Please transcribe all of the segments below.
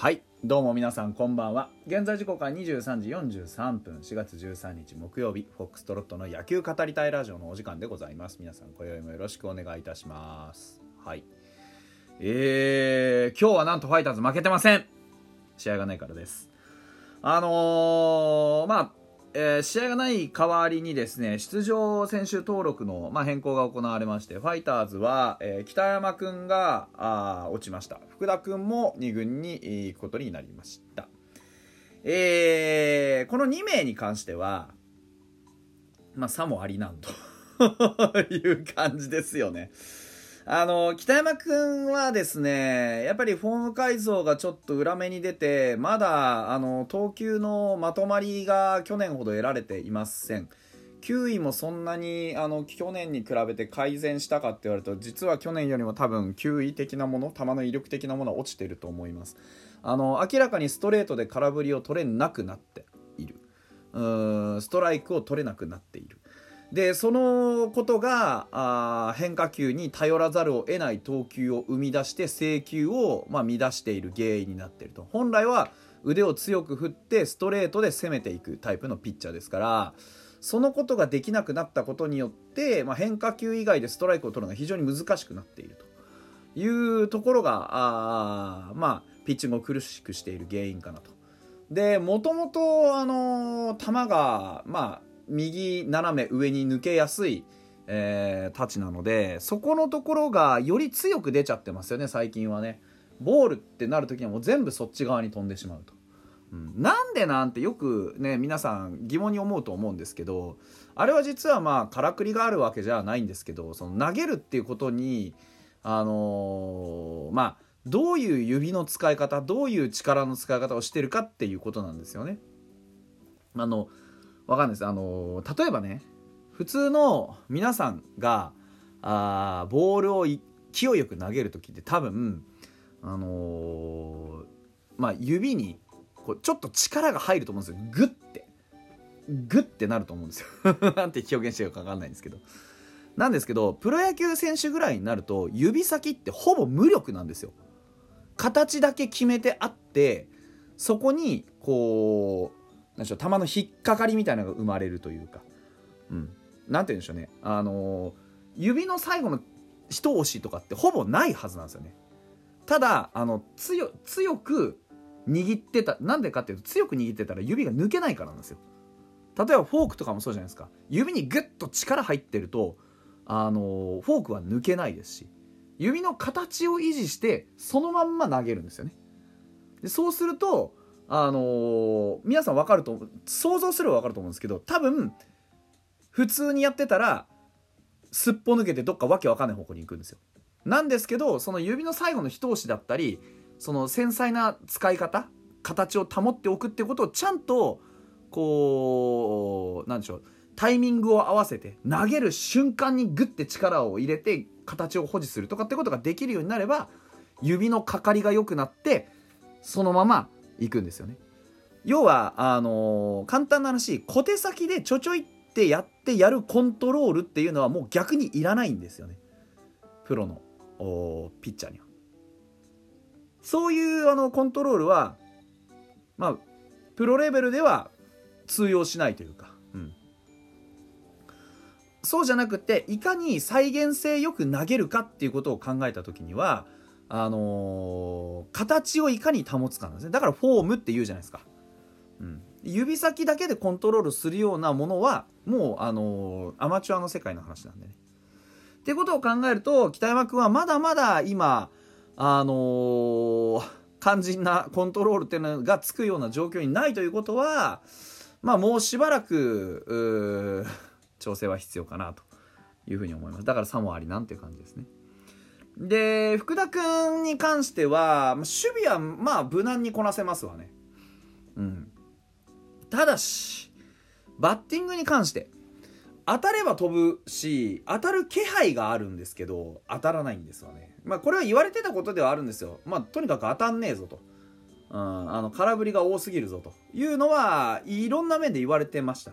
はいどうも皆さんこんばんは。現在時刻は23時43分、4月13日木曜日、フォックストロットの野球語りたいラジオのお時間でございます。皆さん今宵もよろしくお願いいたします。はい、今日はなんとファイターズ負けてません。試合がないからです。試合がない代わりにですね、出場選手登録の、変更が行われまして、ファイターズは、北山くんが落ちました。福田くんも2軍に行くことになりました。この2名に関しては差もありなんという感じですよね。北山くんはですね、やっぱりフォーム改造がちょっと裏目に出て、まだ投球のまとまりが去年ほど得られていません。球威もそんなに去年に比べて改善したかって言われると、実は去年よりも多分球威的なもの、球の威力的なものは落ちていると思います。明らかにストレートで空振りを取れなくなっている。ストライクを取れなくなっている。でそのことが変化球に頼らざるを得ない投球を生み出して、制球を乱している原因になっていると。本来は腕を強く振ってストレートで攻めていくタイプのピッチャーですから、そのことができなくなったことによって、変化球以外でストライクを取るのが非常に難しくなっているというところがピッチングを苦しくしている原因かなと。でもともと球が右斜め上に抜けやすい、タッチなので、そこのところがより強く出ちゃってますよね。最近はね、ボールってなるときにはもう全部そっち側に飛んでしまうと、なんでなんてよくね、皆さん疑問に思うと思うんですけど、あれは実はからくりがあるわけじゃないんですけど、その投げるっていうことにどういう指の使い方、どういう力の使い方をしてるかっていうことなんですよね。わかんないです。例えばね、普通の皆さんがボールを勢いよく投げるときって多分、指にこうちょっと力が入ると思うんですよ。グッてなると思うんですよなんて表現してるかわかんないんですけど、なんですけどプロ野球選手ぐらいになると指先ってほぼ無力なんですよ。形だけ決めてあって、そこにこう球の引っかかりみたいなのが生まれるというか、なんて言うんでしょうね、指の最後の一押しとかってほぼないはずなんですよね。ただ強く握ってた、なんでかっていうと、強く握ってたら指が抜けないからなんですよ。例えばフォークとかもそうじゃないですか。指にグッと力入ってると、フォークは抜けないですし、指の形を維持してそのまんま投げるんですよね。でそうすると皆さん分かると、想像すれば分かると思うんですけど、多分普通にやってたらすっぽ抜けてどっかわけわかんない方向に行くんですよ。なんですけど、その指の最後の一押しだったり、その繊細な使い方、形を保っておくってことをちゃんとこう、なんでしょう、タイミングを合わせて投げる瞬間にグッて力を入れて形を保持するとかってことができるようになれば、指のかかりが良くなってそのまま行くんですよね。要は簡単な話、小手先でちょちょいってやるコントロールっていうのはもう逆にいらないんですよね、プロのピッチャーには。そういうコントロールはプロレベルでは通用しないというか、そうじゃなくて、いかに再現性よく投げるかっていうことを考えた時には、形をいかに保つかなんですね。だからフォームって言うじゃないですか、指先だけでコントロールするようなものはもう、アマチュアの世界の話なんでね。ってことを考えると、北山君はまだまだ今肝心なコントロールっていうのがつくような状況にないということは、もうしばらく調整は必要かなというふうに思います。だから差もありなんていう感じですね。で福田君に関しては守備は無難にこなせますわね、ただしバッティングに関して当たれば飛ぶし、当たる気配があるんですけど当たらないんですわね。これは言われてたことではあるんですよ。とにかく当たんねえぞと、空振りが多すぎるぞというのはいろんな面で言われてました。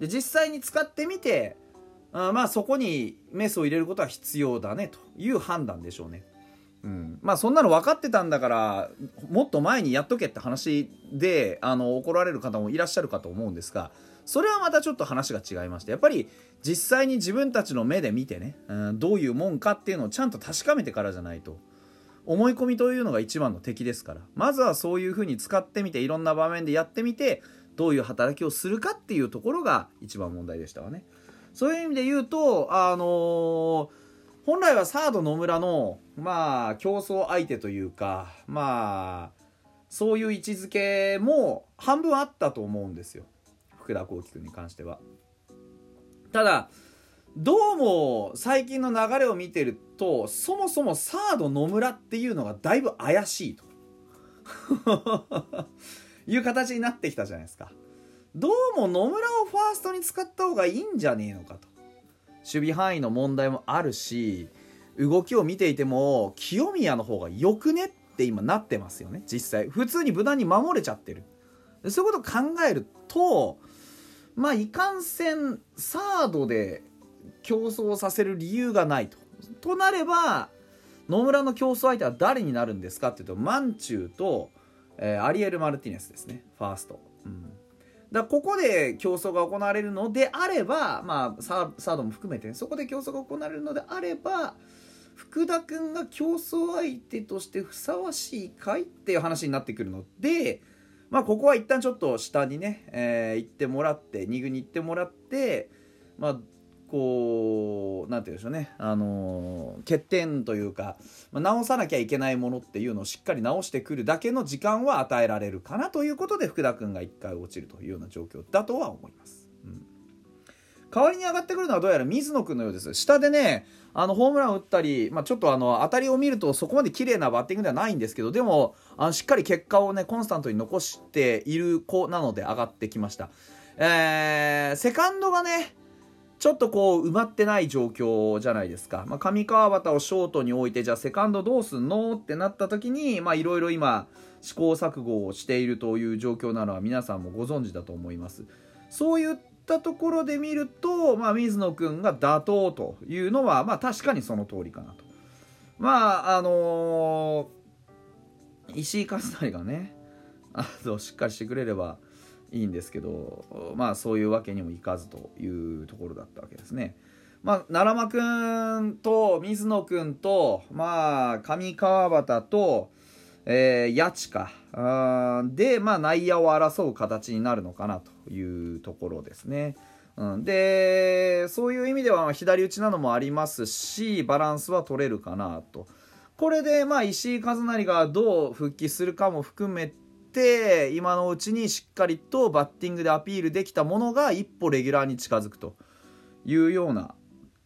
で実際に使ってみて、そこにメスを入れることは必要だねという判断でしょうね。うん、まあそんなの分かってたんだからもっと前にやっとけって話で怒られる方もいらっしゃるかと思うんですが、それはまたちょっと話が違いまして、やっぱり実際に自分たちの目で見てね、どういうもんかっていうのをちゃんと確かめてからじゃないと、思い込みというのが一番の敵ですから、まずはそういうふうに使ってみていろんな場面でやってみてどういう働きをするかっていうところが一番問題でしたわね。そういう意味で言うと本来はサード野村のまあ競争相手というか、まあそういう位置づけも半分あったと思うんですよ、福田幸輝君に関しては。ただどうも最近の流れを見てると、そもそもサード野村っていうのがだいぶ怪しいという形になってきたじゃないですか。どうも野村をファーストに使った方がいいんじゃねえのかと。守備範囲の問題もあるし、動きを見ていても清宮の方がよくねって今なってますよね。実際普通に無駄に守れちゃってる。そういうことを考えると、まあいかんせんサードで競争させる理由がないと。となれば野村の競争相手は誰になるんですかっていうと、マンチューと、アリエル・マルティネスですね、ファースト。うんだここで競争が行われるのであれば、まあ、サードも含めて、ね、そこで競争が行われるのであれば福田君が競争相手としてふさわしいかいっていう話になってくるので、まあ、ここは一旦ちょっと下にね、行ってもらって2軍に行ってもらって、まあ、こうなんて言うんでしょうね、欠点というか、まあ、直さなきゃいけないものっていうのをしっかり直してくるだけの時間は与えられるかなということで、福田君が1回落ちるというような状況だとは思います、うん、代わりに上がってくるのはどうやら水野君のようです。下でねホームラン打ったり、まあ、ちょっと当たりを見るとそこまで綺麗なバッティングではないんですけど、でもしっかり結果をねコンスタントに残している子なので上がってきました。セカンドがねちょっとこう埋まってない状況じゃないですか。まあ、上川端をショートに置いて、じゃあセカンドどうすんのってなった時に、まあいろいろ今試行錯誤をしているという状況なのは皆さんもご存知だと思います。そういったところで見ると、まあ、水野君が妥当というのはまあ確かにその通りかなと。まあ石井和成がねしっかりしてくれればいいんですけど、まあそういうわけにもいかずというところだったわけですね。まあ奈良間くんと水野くんと、まあ上川端と、八千で、まあ内野を争う形になるのかなというところですね、うん、でそういう意味では左打ちなのもありますし、バランスは取れるかなと。これでまあ石井和成がどう復帰するかも含めて、今のうちにしっかりとバッティングでアピールできたものが一歩レギュラーに近づくというような、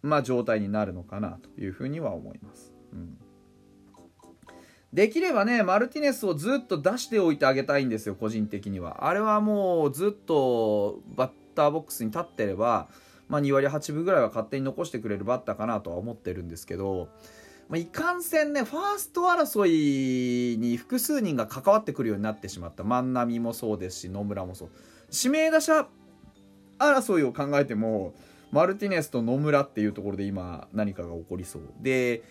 まあ、状態になるのかなというふうには思います、うん、できればねマルティネスをずっと出しておいてあげたいんですよ、個人的には。あれはもうずっとバッターボックスに立ってれば、まあ、2割8分ぐらいは勝手に残してくれるバッターかなとは思ってるんですけど、まあ、いかんせんねファースト争いに複数人が関わってくるようになってしまった。万波もそうですし野村もそう。指名打者争いを考えてもマルティネスと野村っていうところで今何かが起こりそうで、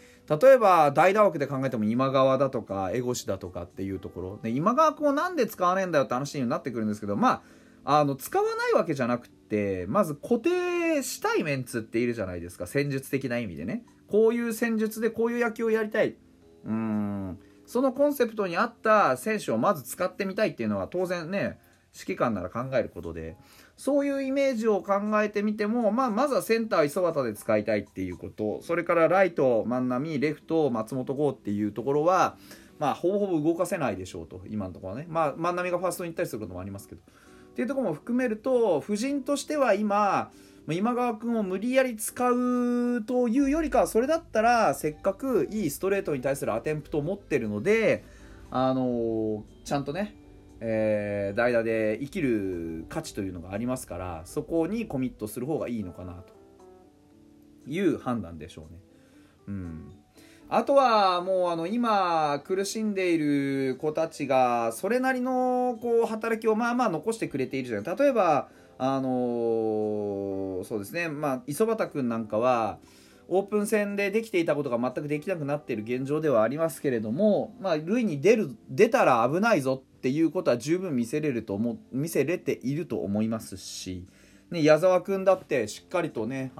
例えば代打枠で考えても今川だとか江越だとかっていうところで、今川君をなんで使わねえんだよって話になってくるんですけど、まあ使わないわけじゃなくて、まず固定したいメンツっているじゃないですか、戦術的な意味でね。こういう戦術でこういう野球をやりたい、そのコンセプトに合った選手をまず使ってみたいっていうのは当然ね指揮官なら考えることで、そういうイメージを考えてみても、まあ、まずはセンター磯端で使いたいっていうこと、それからライト万波、レフト松本剛っていうところは、まあ、ほぼ動かせないでしょうと今のところはね、まあ、万波がファーストに行ったりすることもありますけどっていうところも含めると、布陣としては今川君を無理やり使うというよりかは、それだったらせっかくいいストレートに対するアテンプトを持ってるので、ちゃんとね、代打で生きる価値というのがありますから、そこにコミットする方がいいのかなという判断でしょうね、うん、あとはもう今苦しんでいる子たちがそれなりのこう働きをまあまあ残してくれているじゃない。例えばそうですね、まあ、磯畑君なんかはオープン戦でできていたことが全くできなくなっている現状ではありますけれども、まあ、塁に出たら危ないぞっていうことは十分見せれていると思いますし、ね、矢沢君だってしっかりとね、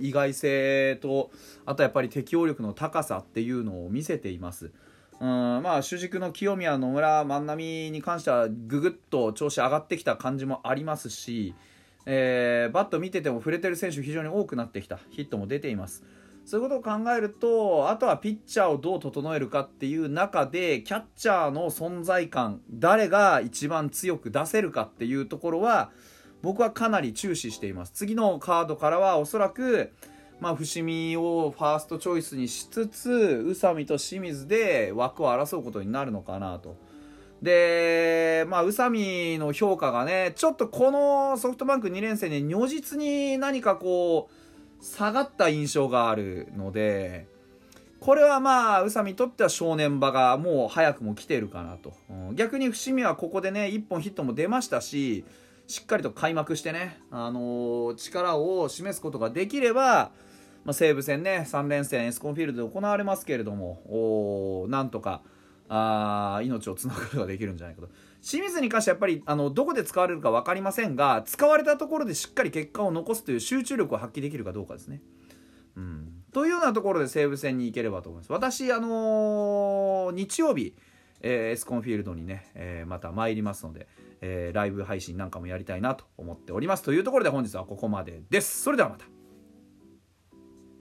意外性と、あとやっぱり適応力の高さっていうのを見せています。まあ、主軸の清宮、野村、万波に関してはぐぐっと調子上がってきた感じもありますし、バット見てても触れてる選手非常に多くなってきた、ヒットも出ています。そういうことを考えると、あとはピッチャーをどう整えるかっていう中で、キャッチャーの存在感、誰が一番強く出せるかっていうところは僕はかなり注視しています。次のカードからはおそらく、まあ、伏見をファーストチョイスにしつつ、宇佐美と清水で枠を争うことになるのかなと。で、まあ、宇佐美の評価がね、ちょっとこのソフトバンク2連戦で如実に何かこう下がった印象があるので、これはまあ宇佐美にとっては正念場がもう早くも来てるかなと。逆に伏見はここでね、1本ヒットも出ましたし、しっかりと開幕してね、力を示すことができれば、まあ、西武戦ね、3連戦エスコンフィールドで行われますけれども、なんとか命をつなぐことができるんじゃないかと。清水に関してはやっぱりどこで使われるか分かりませんが、使われたところでしっかり結果を残すという集中力を発揮できるかどうかですね。というようなところで西武戦に行ければと思います。私、日曜日、エスコンフィールドにね、また参りますので、ライブ配信なんかもやりたいなと思っております。というところで本日はここまでです。それではまた。